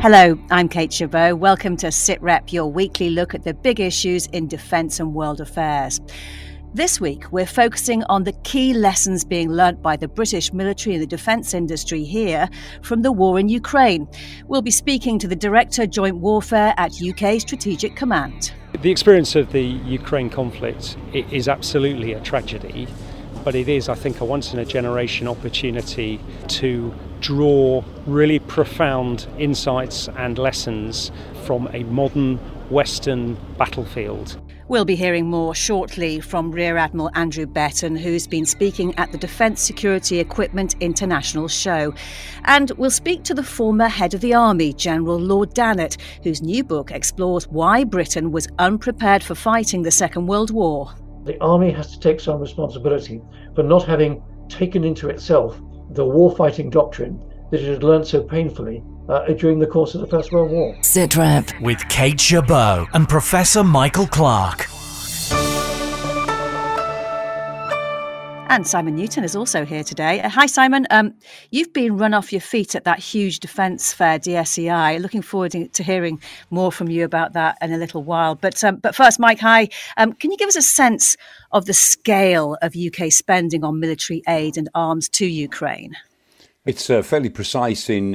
Hello, I'm Kate Chabot. Welcome to Sitrep, your weekly look at the big issues in defence and world affairs. This week, we're focusing on the key lessons being learnt by the British military and the defence industry here from the war in Ukraine. We'll be speaking to the Director Joint Warfare at UK Strategic Command. The experience of the Ukraine conflict is absolutely a tragedy, but it is, I think, a once-in-a-generation opportunity to draw really profound insights and lessons from a modern Western battlefield. We'll be hearing more shortly from Rear Admiral Andrew Betton, who's been speaking at the Defence Security Equipment International Show. And we'll speak to the former head of the Army, General Lord Dannatt, whose new book explores why Britain was unprepared for fighting the Second World War. The Army has to take some responsibility for not having taken into itself the warfighting doctrine that it had learned so painfully during the course of the First World War. Sitrep with Kate Chabot and Professor Michael Clark. And Simon Newton is also here today. Hi, Simon. You've been run off your feet at that huge defence fair, DSEI. Looking forward to hearing more from you about that in a little while. But first, Mike, hi. Can you give us a sense of the scale of UK spending on military aid and arms to Ukraine? It's fairly precise in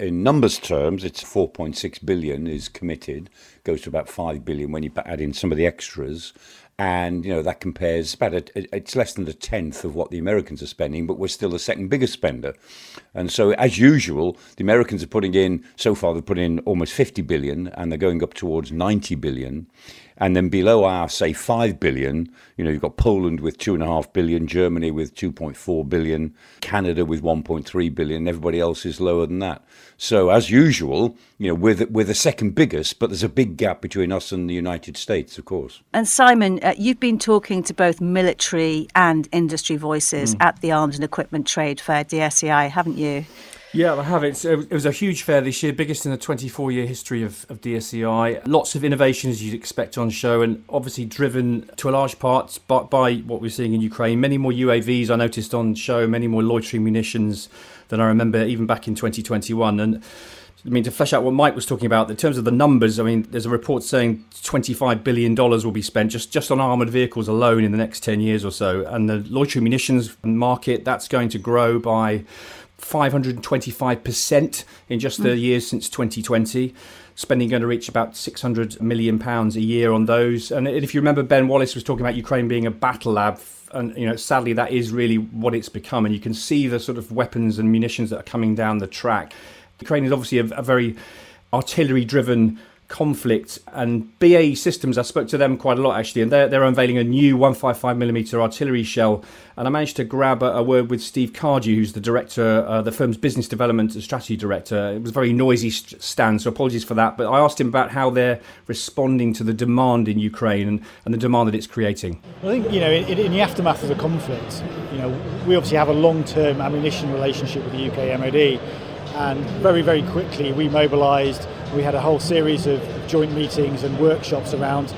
numbers terms. It's 4.6 billion is committed, goes to about 5 billion when you add in some of the extras. And, you know, that compares, it's less than a tenth of what the Americans are spending, but we're still the second biggest spender. And so, as usual, the Americans are putting in, so far they've put in almost 50 billion, and they're going up towards 90 billion. And then below our, say, 5 billion, you know, you've got Poland with 2.5 billion, Germany with 2.4 billion, Canada with 1.3 billion, everybody else is lower than that. So, as usual, you know, we're the second biggest, but there's a big gap between us and the United States, of course. And Simon, you've been talking to both military and industry voices at the Arms and Equipment Trade Fair, DSEI, haven't you? Yeah, I have. It was a huge fair this year, biggest in the 24-year history of DSEI. Lots of innovations you'd expect on show, and obviously driven to a large part by what we're seeing in Ukraine. Many more UAVs I noticed on show, many more loitering munitions than I remember even back in 2021. And I mean, to flesh out what Mike was talking about, in terms of the numbers, I mean, there's a report saying $25 billion will be spent just on armoured vehicles alone in the next 10 years or so. And the loitering munitions market, that's going to grow by 525% in just the years since 2020. Spending going to reach about £600 million a year on those. And if you remember, Ben Wallace was talking about Ukraine being a battle lab. And, you know, sadly, that is really what it's become. And you can see the sort of weapons and munitions that are coming down the track. Ukraine is obviously a very artillery-driven conflict, and BAE Systems, I spoke to them quite a lot actually, and they're unveiling a new 155mm artillery shell, and I managed to grab a word with Steve Cardew, who's the director, the firm's business development and strategy director. It was a very noisy stand, so apologies for that, but I asked him about how they're responding to the demand in Ukraine and the demand that it's creating. I think, you know, in the aftermath of the conflict, you know, we obviously have a long-term ammunition relationship with the UK MOD, and very, very quickly we mobilised. We had a whole series of joint meetings and workshops around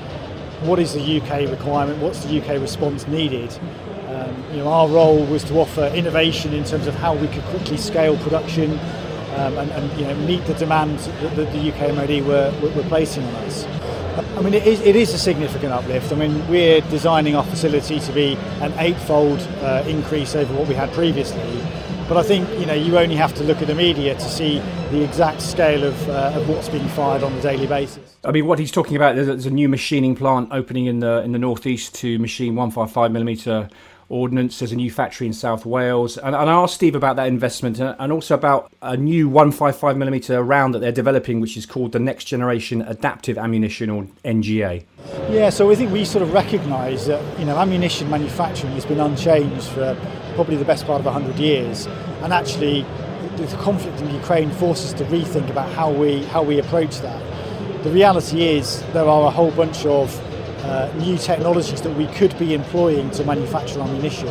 what is the UK requirement, what's the UK response needed. You know, our role was to offer innovation in terms of how we could quickly scale production and you know, meet the demand that the UK MOD were placing on us. I mean, it is a significant uplift. I mean, we're designing our facility to be an eightfold increase over what we had previously. But I think, you know, you only have to look at the media to see the exact scale of what's being fired on a daily basis. I mean, what he's talking about, there's a new machining plant opening in the northeast to machine 155mm ordnance. There's a new factory in South Wales. And I asked Steve about that investment and also about a new 155mm round that they're developing, which is called the Next Generation Adaptive Ammunition, or NGA. Yeah, so I think we sort of recognise that, you know, ammunition manufacturing has been unchanged for probably the best part of 100 years, and actually the conflict in Ukraine forces us to rethink about how we approach that. The reality is there are a whole bunch of new technologies that we could be employing to manufacture ammunition,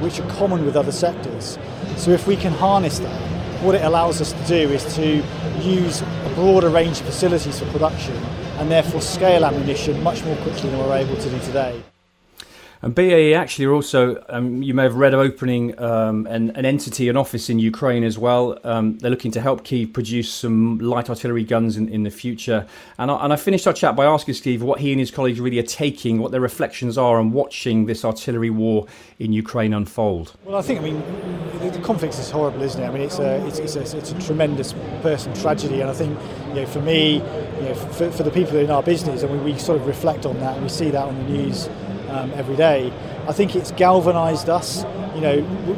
which are common with other sectors. So if we can harness that, what it allows us to do is to use a broader range of facilities for production and therefore scale ammunition much more quickly than we're able to do today. And BAE actually are also, you may have read, opening an entity, an office in Ukraine as well. They're looking to help Kyiv produce some light artillery guns in the future. And I finished our chat by asking Steve what he and his colleagues really are taking, what their reflections are on watching this artillery war in Ukraine unfold. Well, I think, the conflict is horrible, isn't it? It's a tremendous personal tragedy. And I think, for me, for the people in our business, we sort of reflect on that and we see that on the news every day. I think it's galvanised us.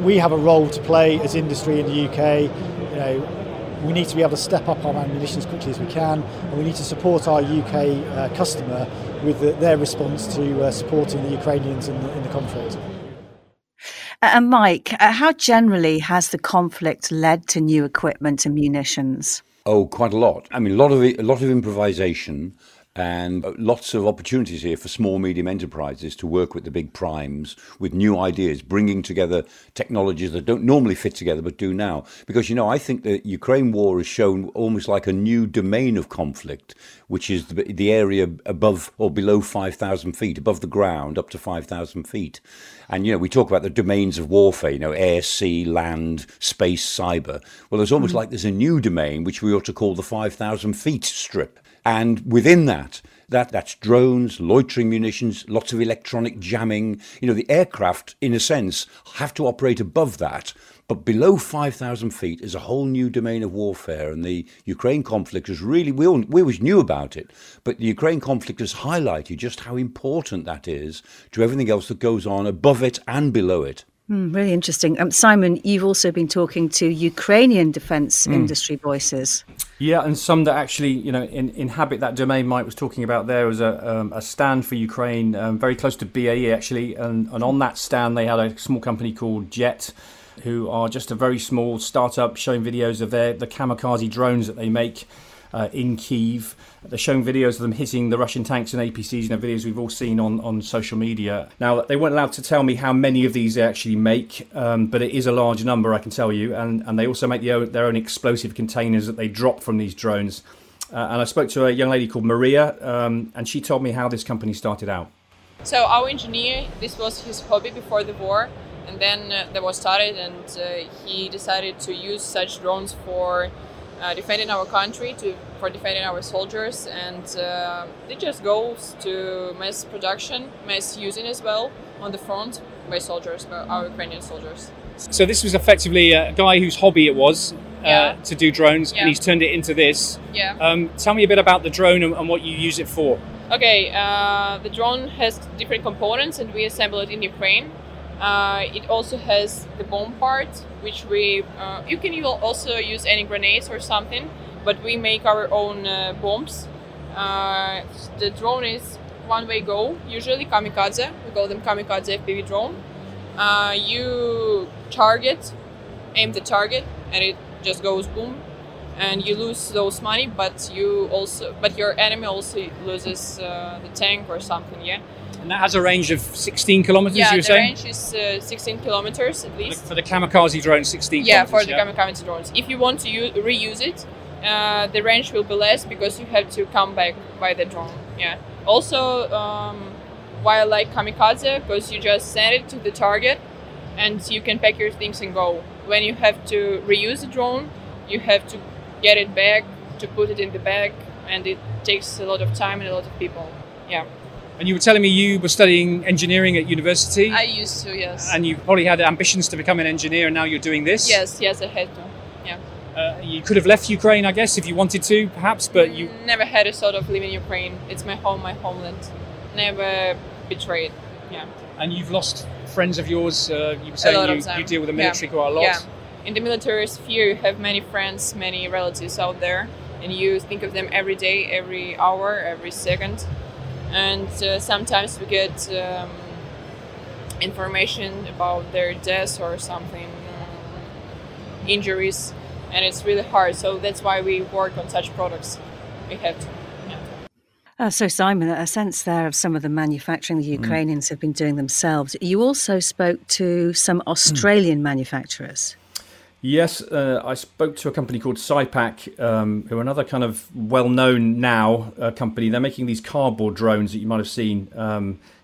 We have a role to play as industry in the UK. We need to be able to step up our ammunition as quickly as we can, and we need to support our UK customer with their response to supporting the Ukrainians in the conflict. And Mike, how generally has the conflict led to new equipment and munitions? Oh, quite a lot. A lot of improvisation. And lots of opportunities here for small, medium enterprises to work with the big primes with new ideas, bringing together technologies that don't normally fit together but do now. Because, I think the Ukraine war has shown almost like a new domain of conflict, which is the area above or below 5,000 feet, above the ground, up to 5,000 feet. And, we talk about the domains of warfare, air, sea, land, space, cyber. Well, it's almost like there's a new domain, which we ought to call the 5,000 feet strip. And within that's drones, loitering munitions, lots of electronic jamming. The aircraft, in a sense, have to operate above that. But below 5,000 feet is a whole new domain of warfare, and the Ukraine conflict is really, we always knew about it, but the Ukraine conflict has highlighted just how important that is to everything else that goes on above it and below it. Really interesting. Simon, you've also been talking to Ukrainian defence industry voices. Yeah, and some that actually, inhabit that domain Mike was talking about there was a stand for Ukraine, very close to BAE actually, and on that stand they had a small company called Jet, who are just a very small startup showing videos of the kamikaze drones that they make in Kyiv. They're showing videos of them hitting the Russian tanks and APCs, videos we've all seen on social media. Now, they weren't allowed to tell me how many of these they actually make, but it is a large number, I can tell you. And they also make their own explosive containers that they drop from these drones. And I spoke to a young lady called Maria, and she told me how this company started out. So our engineer, this was his hobby before the war, and then the war started, and he decided to use such drones for defending our country, for defending our soldiers, and it just goes to mass production, mass using as well on the front by soldiers, by our Ukrainian soldiers. So this was effectively a guy whose hobby it was to do drones, and he's turned it into this. Yeah. Tell me a bit about the drone and what you use it for. Okay, the drone has different components, and we assemble it in Ukraine. It also has the bomb part, which we you can also use any grenades or something, but we make our own bombs. The drone is one-way go, usually kamikaze. We call them kamikaze FPV drone. You aim the target, and it just goes boom, and you lose those money, but your enemy also loses the tank or something. Yeah. And that has a range of 16 kilometers, you were saying? Yeah, the range is 16 kilometers at least. For the kamikaze drone, 16 kilometers. Yeah, for the kamikaze drones. If you want to reuse it, the range will be less because you have to come back by the drone. Yeah. Also, why I like kamikaze, because you just send it to the target and you can pack your things and go. When you have to reuse the drone, you have to get it back, to put it in the bag, and it takes a lot of time and a lot of people. Yeah. And you were telling me you were studying engineering at university? I used to, yes. And you probably had ambitions to become an engineer, and now you're doing this? Yes, I had to, yeah. You could have left Ukraine, I guess, if you wanted to, perhaps, but you... Never had a sort of living in Ukraine. It's my home, my homeland. Never betrayed, yeah. And you've lost friends of yours? You were saying you deal with the military quite a lot. Yeah. In the military sphere, you have many friends, many relatives out there, and you think of them every day, every hour, every second. And sometimes we get information about their deaths or something, injuries, and it's really hard. So that's why we work on such products. We have to. Yeah. So Simon, a sense there of some of the manufacturing the Ukrainians have been doing themselves. You also spoke to some Australian manufacturers. Yes, I spoke to a company called Cypak, who are another kind of well-known now company. They're making these cardboard drones that you might have seen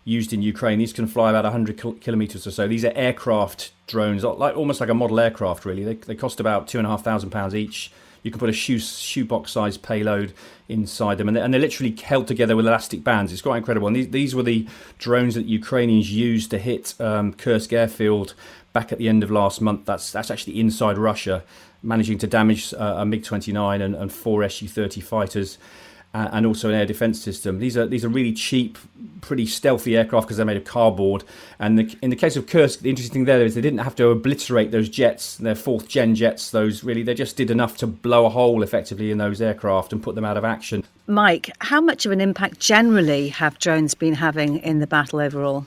used in Ukraine. These can fly about 100 kilometres or so. These are aircraft drones, like almost like a model aircraft, really. They cost about £2,500 each. You can put a shoebox-sized payload inside them, and they're literally held together with elastic bands. It's quite incredible. And these were the drones that Ukrainians used to hit Kursk airfield back at the end of last month. That's actually inside Russia, managing to damage a MiG-29 and four Su-30 fighters, and also an air defense system. These are really cheap, pretty stealthy aircraft because they're made of cardboard. And in the case of Kursk, the interesting thing there is they didn't have to obliterate those jets, their fourth-gen jets. Those really, they just did enough to blow a hole effectively in those aircraft and put them out of action. Mike, how much of an impact generally have drones been having in the battle overall?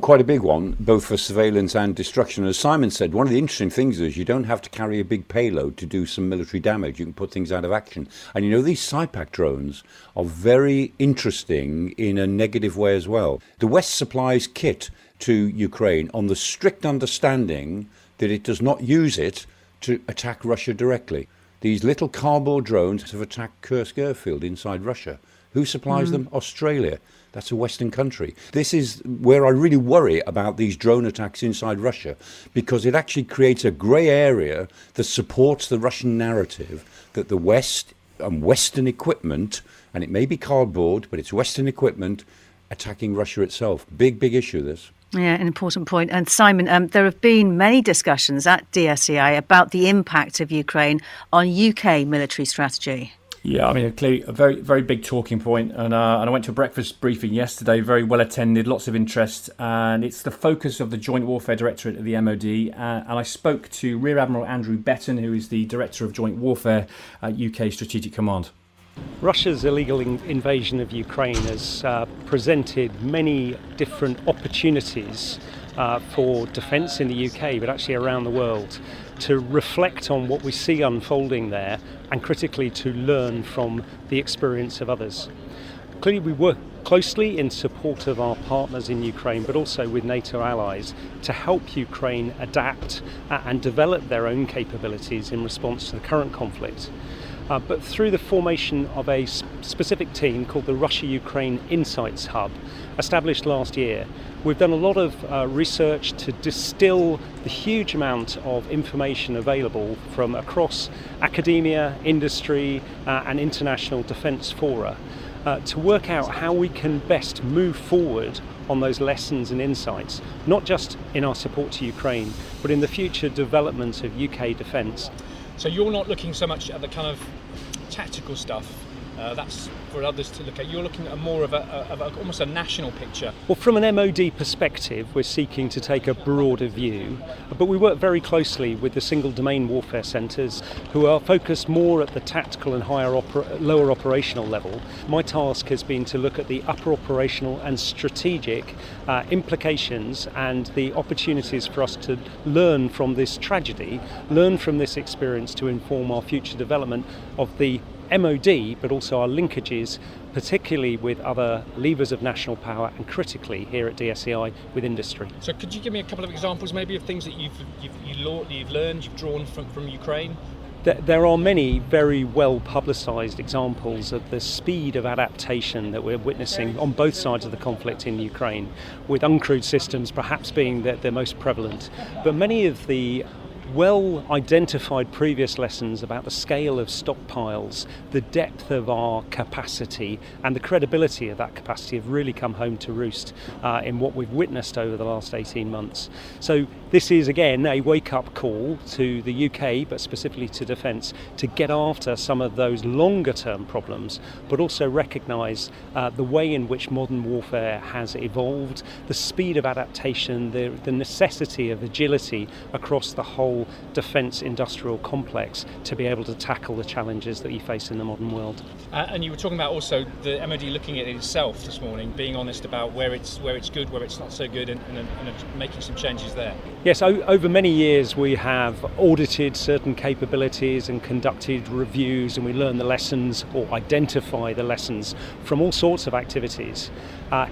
Quite a big one, both for surveillance and destruction. As Simon said, one of the interesting things is you don't have to carry a big payload to do some military damage. You can put things out of action. And, you know, these Cypak drones are very interesting in a negative way as well. The West supplies kit to Ukraine on the strict understanding that it does not use it to attack Russia directly. These little cardboard drones have attacked Kursk airfield inside Russia. Who supplies them? Australia. That's a Western country. This is where I really worry about these drone attacks inside Russia, because it actually creates a grey area that supports the Russian narrative that the West and Western equipment, and it may be cardboard, but it's Western equipment attacking Russia itself. Big, big issue, this. Yeah, an important point. And Simon, there have been many discussions at DSEI about the impact of Ukraine on UK military strategy. Yeah, I mean, clearly a very, very big talking point. And I went to a breakfast briefing yesterday, very well attended, lots of interest. And it's the focus of the Joint Warfare Directorate of the MOD. And I spoke to Rear Admiral Andrew Betton, who is the Director of Joint Warfare at UK Strategic Command. Russia's illegal invasion of Ukraine has presented many different opportunities for defence in the UK, but actually around the world, to reflect on what we see unfolding there and critically to learn from the experience of others. Clearly we work closely in support of our partners in Ukraine, but also with NATO allies to help Ukraine adapt and develop their own capabilities in response to the current conflict. But through the formation of a specific team called the Russia-Ukraine Insights Hub, established last year, we've done a lot of research to distill the huge amount of information available from across academia, industry, and international defence fora to work out how we can best move forward on those lessons and insights, not just in our support to Ukraine, but in the future development of UK defence. So you're not looking so much at the kind of tactical stuff, that's for others to look at. You're looking at more of almost a national picture. Well, from an MOD perspective, we're seeking to take a broader view, but we work very closely with the single domain warfare centres, who are focused more at the tactical and lower operational level. My task has been to look at the upper operational and strategic implications and the opportunities for us to learn from this tragedy, learn from this experience to inform our future development of the MOD, but also our linkages, particularly with other levers of national power and critically here at DSEI with industry. So could you give me a couple of examples maybe of things that you've learned, you've drawn from Ukraine? There are many very well publicised examples of the speed of adaptation that we're witnessing on both sides of the conflict in Ukraine, with uncrewed systems perhaps being the most prevalent. But many of the well-identified previous lessons about the scale of stockpiles, the depth of our capacity and the credibility of that capacity have really come home to roost in what we've witnessed over the last 18 months. So this is again a wake-up call to the UK, but specifically to defence, to get after some of those longer-term problems, but also recognise the way in which modern warfare has evolved, the speed of adaptation, the necessity of agility across the whole defence industrial complex to be able to tackle the challenges that you face in the modern world. And you were talking about also the MOD looking at it itself this morning, being honest about where it's good, where it's not so good, and making some changes there. Yes, over many years we have audited certain capabilities and conducted reviews, and we learn the lessons or identify the lessons from all sorts of activities.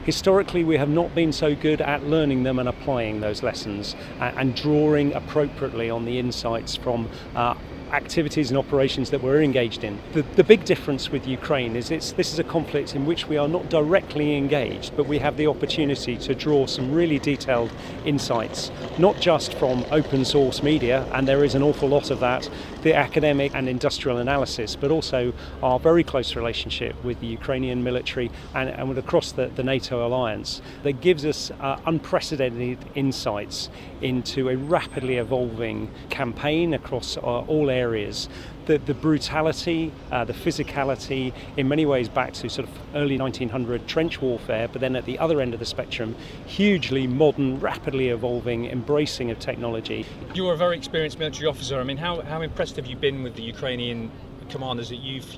Historically, we have not been so good at learning them and applying those lessons and drawing appropriately on the insights from activities and operations that we're engaged in. The big difference with Ukraine is this is a conflict in which we are not directly engaged, but we have the opportunity to draw some really detailed insights, not just from open source media, and there is an awful lot of that, the academic and industrial analysis, but also our very close relationship with the Ukrainian military and with across the NATO alliance that gives us unprecedented insights into a rapidly evolving campaign across all areas. The brutality, the physicality, in many ways back to sort of early 1900 trench warfare, but then at the other end of the spectrum, hugely modern, rapidly evolving, embracing of technology. You're a very experienced military officer. I mean, how impressed have you been with the Ukrainian commanders that you've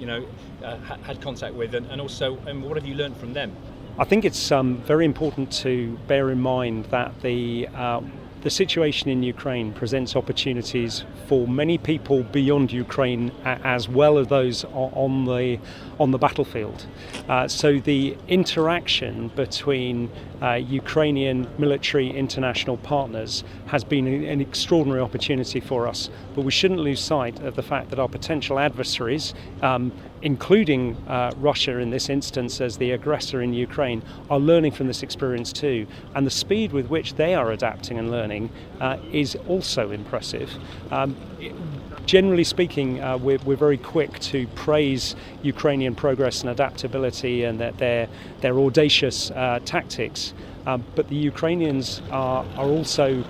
had contact with, and also what have you learned from them? I think it's very important to bear in mind that the situation in Ukraine presents opportunities for many people beyond Ukraine, as well as those on the battlefield. So the interaction between Ukrainian military international partners has been an extraordinary opportunity for us. But we shouldn't lose sight of the fact that our potential adversaries, including Russia in this instance as the aggressor in Ukraine, are learning from this experience too. And the speed with which they are adapting and learning is also impressive. Generally speaking, we're very quick to praise Ukrainian progress and adaptability and their audacious tactics. But the Ukrainians are also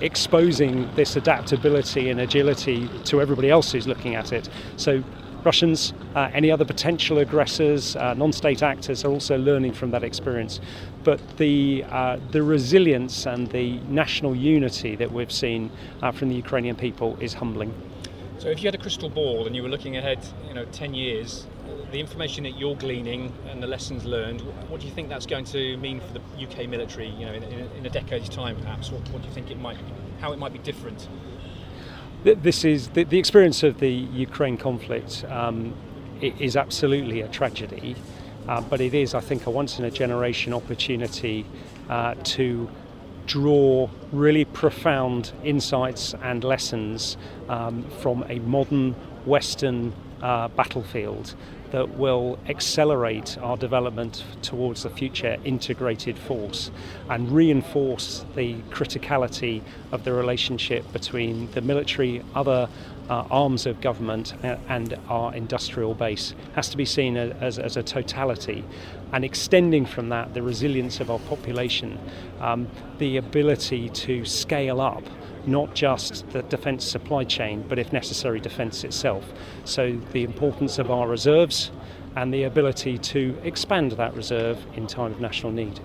exposing this adaptability and agility to everybody else who's looking at it. So Russians, any other potential aggressors, non-state actors are also learning from that experience. But the resilience and the national unity that we've seen from the Ukrainian people is humbling. So if you had a crystal ball and you were looking ahead 10 years, the information that you're gleaning and the lessons learned, what do you think that's going to mean for the UK military in a decade's time perhaps? What do you think how it might be different? This is the experience of the Ukraine conflict. It is absolutely a tragedy, but it is, I think, a once-in-a-generation opportunity to draw really profound insights and lessons from a modern Western battlefield that will accelerate our development towards the future integrated force and reinforce the criticality of the relationship between the military, other arms of government and our industrial base. It has to be seen as a totality, and extending from that the resilience of our population, the ability to scale up not just the defence supply chain, but if necessary, defence itself. So the importance of our reserves and the ability to expand that reserve in time of national need.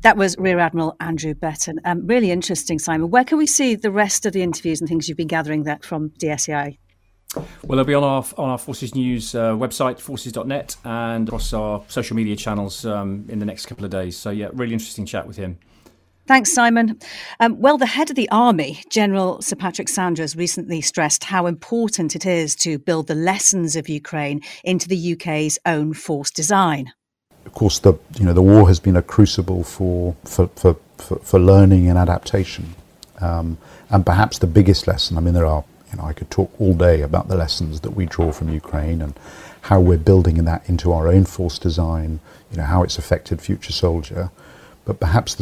That was Rear Admiral Andrew Betton. Really interesting, Simon. Where can we see the rest of the interviews and things you've been gathering that from DSEI? Well, they'll be on our Forces News website, forces.net, and across our social media channels in the next couple of days. So yeah, really interesting chat with him. Thanks, Simon. Well, the head of the army, General Sir Patrick Sanders, recently stressed how important it is to build the lessons of Ukraine into the UK's own force design. Of course, the war has been a crucible for learning and adaptation, and perhaps the biggest lesson. I mean, there are I could talk all day about the lessons that we draw from Ukraine and how we're building that into our own force design. How it's affected future soldier, but perhaps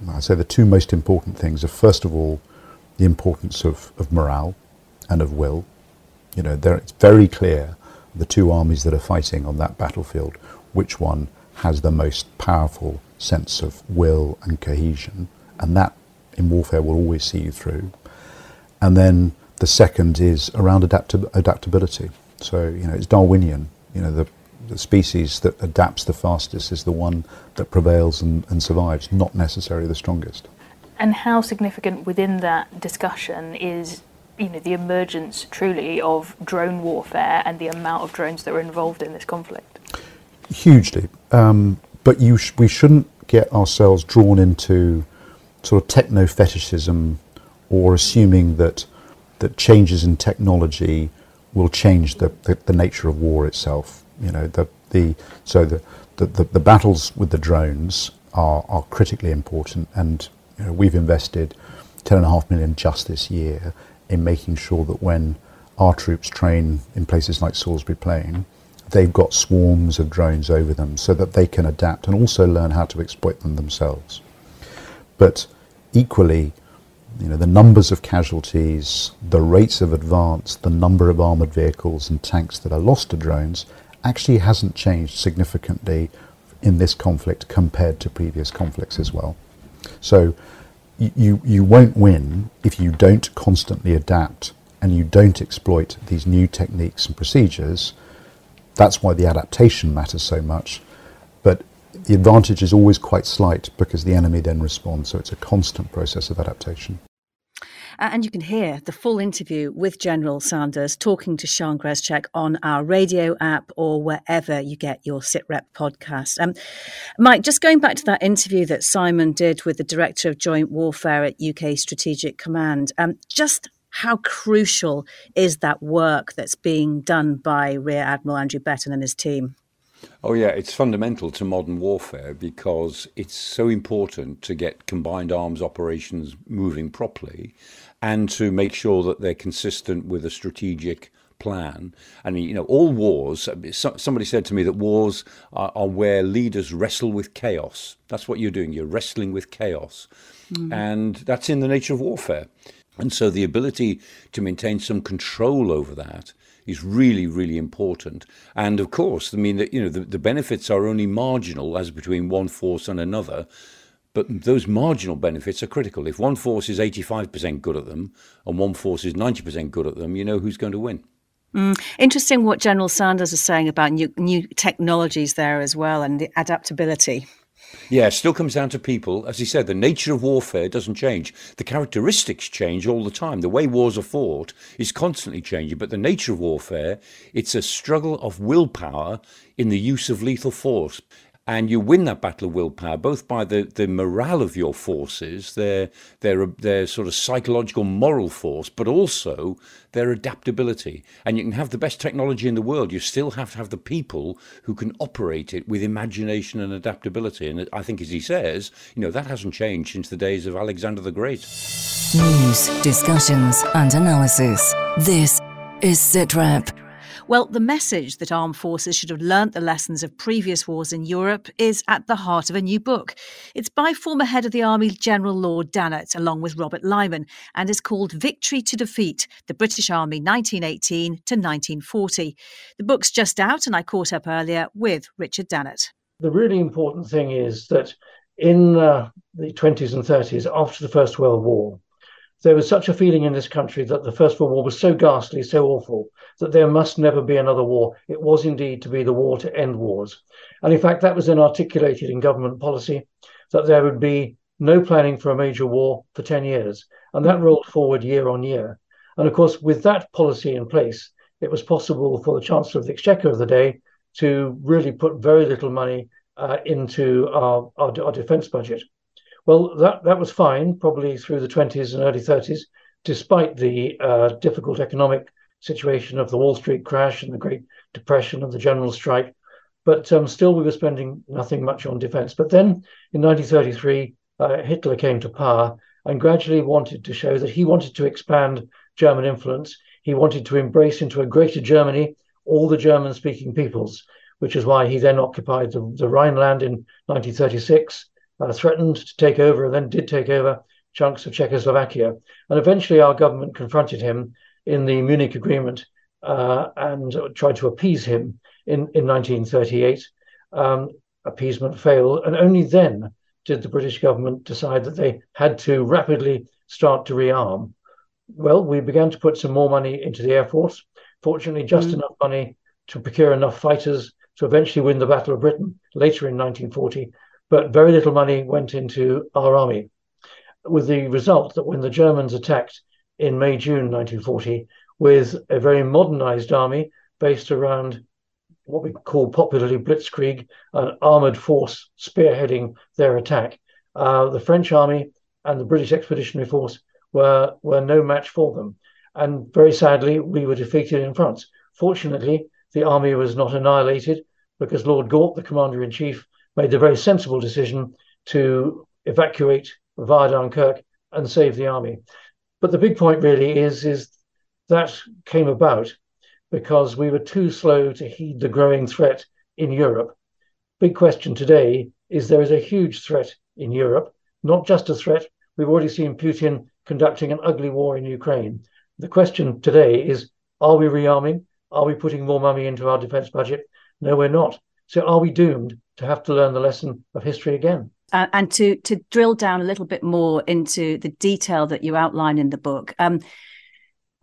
I'd say the two most important things are, first of all, the importance of morale and of will. It's very clear, the two armies that are fighting on that battlefield, which one has the most powerful sense of will and cohesion, and that in warfare will always see you through. And then the second is around adaptability. So, it's Darwinian, the species that adapts the fastest is the one that prevails and survives, not necessarily the strongest. And how significant within that discussion is, the emergence truly of drone warfare and the amount of drones that are involved in this conflict? Hugely. But we shouldn't get ourselves drawn into sort of techno-fetishism or assuming that changes in technology will change the nature of war itself. So the battles with the drones are critically important, and you know, we've invested $10.5 million just this year in making sure that when our troops train in places like Salisbury Plain, they've got swarms of drones over them so that they can adapt and also learn how to exploit them themselves. But equally, you know, the numbers of casualties, the rates of advance, the number of armoured vehicles and tanks that are lost to drones actually hasn't changed significantly in this conflict compared to previous conflicts as well. So you won't win if you don't constantly adapt and you don't exploit these new techniques and procedures. That's why the adaptation matters so much. But the advantage is always quite slight because the enemy then responds. So it's a constant process of adaptation. And you can hear the full interview with General Sanders talking to Sian Kreschek on our radio app or wherever you get your Sitrep podcast. Mike, just going back to that interview that Simon did with the Director of Joint Warfare at UK Strategic Command, just how crucial is that work that's being done by Rear Admiral Andrew Betton and his team? Oh yeah, it's fundamental to modern warfare because it's so important to get combined arms operations moving properly and to make sure that they're consistent with a strategic plan. And, you know, all wars, somebody said to me that wars are where leaders wrestle with chaos. That's what you're doing. You're wrestling with chaos. Mm-hmm. And that's in the nature of warfare. And so the ability to maintain some control over that is really, really important. And of course, I mean, you know, the benefits are only marginal as between one force and another, but those marginal benefits are critical. If one force is 85% good at them and one force is 90% good at them, you know who's going to win. Interesting what General Sanders was saying about new technologies there as well and the adaptability. Yeah, it still comes down to people. As he said, the nature of warfare doesn't change. The characteristics change all the time. The way wars are fought is constantly changing. But the nature of warfare, it's a struggle of willpower in the use of lethal force. And you win that battle of willpower both by the morale of your forces, their sort of psychological moral force, but also their adaptability. And you can have the best technology in the world. You still have to have the people who can operate it with imagination and adaptability. And I think, as he says, you know, that hasn't changed since the days of Alexander the Great. News, discussions and analysis. This is Sitrep. Well, the message that armed forces should have learnt the lessons of previous wars in Europe is at the heart of a new book. It's by former head of the Army, General Lord Dannatt, along with Robert Lyman, and is called Victory to Defeat, the British Army 1918 to 1940. The book's just out, and I caught up earlier with Richard Dannatt. The really important thing is that in the 20s and 30s, after the First World War, there was such a feeling in this country that the First World War was so ghastly, so awful, that there must never be another war. It was indeed to be the war to end wars. And in fact, that was then articulated in government policy, that there would be no planning for a major war for 10 years. And that rolled forward year on year. And of course, with that policy in place, it was possible for the Chancellor of the Exchequer of the day to really put very little money into our defence budget. Well, that was fine, probably through the 20s and early 30s, despite the difficult economic situation of the Wall Street crash and the Great Depression and the general strike. But still, we were spending nothing much on defence. But then in 1933, Hitler came to power and gradually wanted to show that he wanted to expand German influence. He wanted to embrace into a greater Germany all the German-speaking peoples, which is why he then occupied the Rhineland in 1936, threatened to take over and then did take over chunks of Czechoslovakia. And eventually our government confronted him in the Munich Agreement and tried to appease him in 1938. Appeasement failed. And only then did the British government decide that they had to rapidly start to rearm. Well, we began to put some more money into the Air Force. Fortunately, just enough money to procure enough fighters to eventually win the Battle of Britain later in 1940. But very little money went into our army, with the result that when the Germans attacked in May, June 1940, with a very modernized army based around what we call popularly Blitzkrieg, an armored force spearheading their attack, the French army and the British Expeditionary Force were no match for them. And very sadly, we were defeated in France. Fortunately, the army was not annihilated, because Lord Gaunt, the Commander-in-Chief, made the very sensible decision to evacuate via Dunkirk and save the army. But the big point really is that came about because we were too slow to heed the growing threat in Europe. Big question today is there is a huge threat in Europe, not just a threat. We've already seen Putin conducting an ugly war in Ukraine. The question today is, are we rearming? Are we putting more money into our defence budget? No, we're not. So are we doomed to have to learn the lesson of history again? And to drill down a little bit more into the detail that you outline in the book,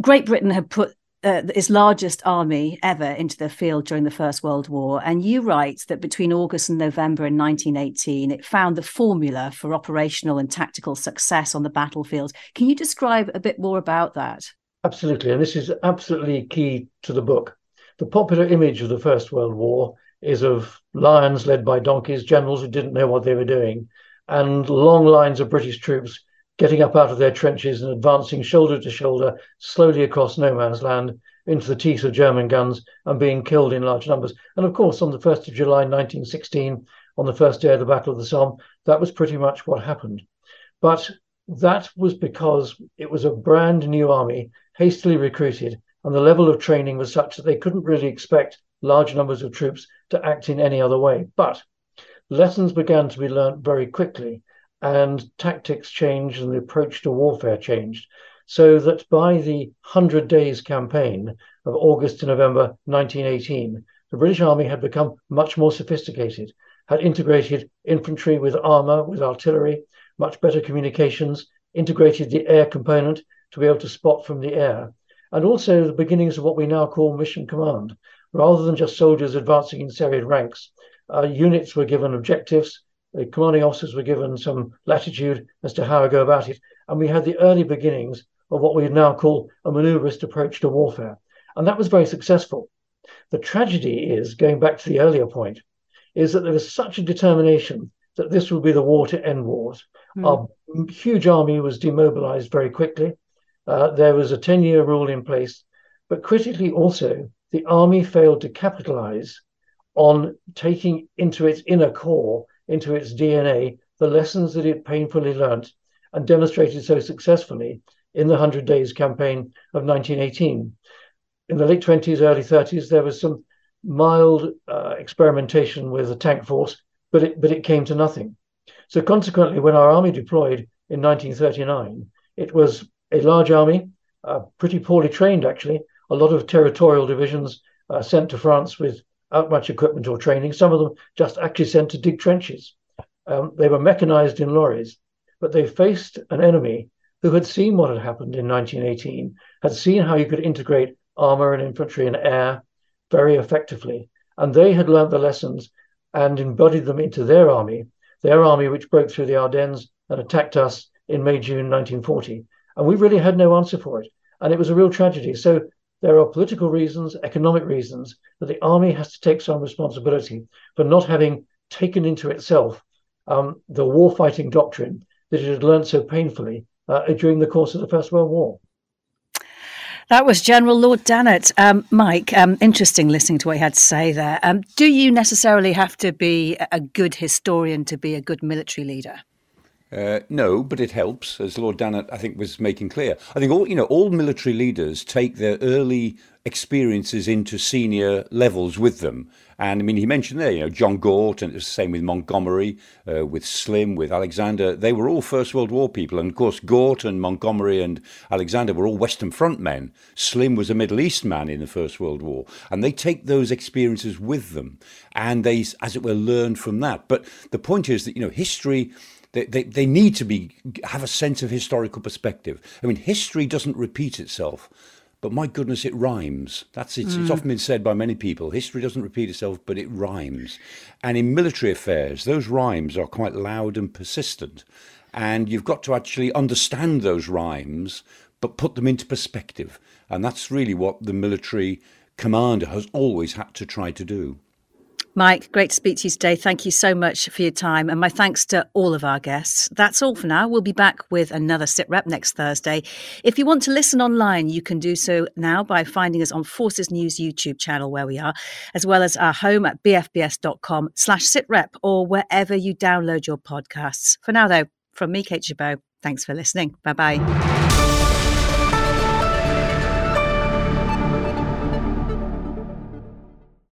Great Britain had put its largest army ever into the field during the First World War. And you write that between August and November in 1918, it found the formula for operational and tactical success on the battlefield. Can you describe a bit more about that? Absolutely. And this is absolutely key to the book. The popular image of the First World War is of lions led by donkeys, generals who didn't know what they were doing, and long lines of British troops getting up out of their trenches and advancing shoulder to shoulder, slowly across no man's land, into the teeth of German guns and being killed in large numbers. And of course, on the 1st of July 1916, on the first day of the Battle of the Somme, that was pretty much what happened. But that was because it was a brand new army, hastily recruited, and the level of training was such that they couldn't really expect large numbers of troops to act in any other way. But lessons began to be learnt very quickly, and tactics changed and the approach to warfare changed, so that by the 100 Days campaign of August to November 1918, the British Army had become much more sophisticated, had integrated infantry with armour, with artillery, much better communications, integrated the air component to be able to spot from the air, and also the beginnings of what we now call mission command. Rather than just soldiers advancing in serried ranks, units were given objectives. The commanding officers were given some latitude as to how to go about it. And we had the early beginnings of what we now call a manoeuvrist approach to warfare. And that was very successful. The tragedy is, going back to the earlier point, is that there was such a determination that this would be the war to end wars. Our huge army was demobilized very quickly. There was a 10-year rule in place. But critically also, the army failed to capitalize on taking into its inner core, into its DNA, the lessons that it painfully learnt and demonstrated so successfully in the 100 Days campaign of 1918. In the late 20s, early 30s, there was some mild experimentation with the tank force, but it came to nothing. So consequently, when our army deployed in 1939, it was a large army, pretty poorly trained actually, a lot of territorial divisions sent to France with out much equipment or training, some of them just actually sent to dig trenches. They were mechanized in lorries, but they faced an enemy who had seen what had happened in 1918, had seen how you could integrate armor and infantry and air very effectively. And they had learned the lessons and embodied them into their army which broke through the Ardennes and attacked us in May, June 1940. And we really had no answer for it. And it was a real tragedy. So there are political reasons, economic reasons, that the army has to take some responsibility for not having taken into itself the warfighting doctrine that it had learned so painfully during the course of the First World War. That was General Lord Dannatt. Mike, interesting listening to what he had to say there. Do you necessarily have to be a good historian to be a good military leader? No, but it helps, as Lord Dannatt, I think, was making clear. I think all military leaders take their early experiences into senior levels with them. And, I mean, he mentioned there, John Galt, and it was the same with Montgomery, with Slim, with Alexander. They were all First World War people. And, of course, Galt and Montgomery and Alexander were all Western Front men. Slim was a Middle East man in the First World War. And they take those experiences with them. And they, as it were, learn from that. But the point is that, history... They need to have a sense of historical perspective. I mean, history doesn't repeat itself, but my goodness, it rhymes. It's often been said by many people. History doesn't repeat itself, but it rhymes. And in military affairs, those rhymes are quite loud and persistent. And you've got to actually understand those rhymes, but put them into perspective. And that's really what the military commander has always had to try to do. Mike, great to speak to you today. Thank you so much for your time, and my thanks to all of our guests. That's all for now. We'll be back with another Sitrep next Thursday. If you want to listen online, you can do so now by finding us on Forces News YouTube channel, where we are, as well as our home at bfbs.com/Sitrep, or wherever you download your podcasts. For now, though, from me, Kate Chabot, thanks for listening. Bye-bye.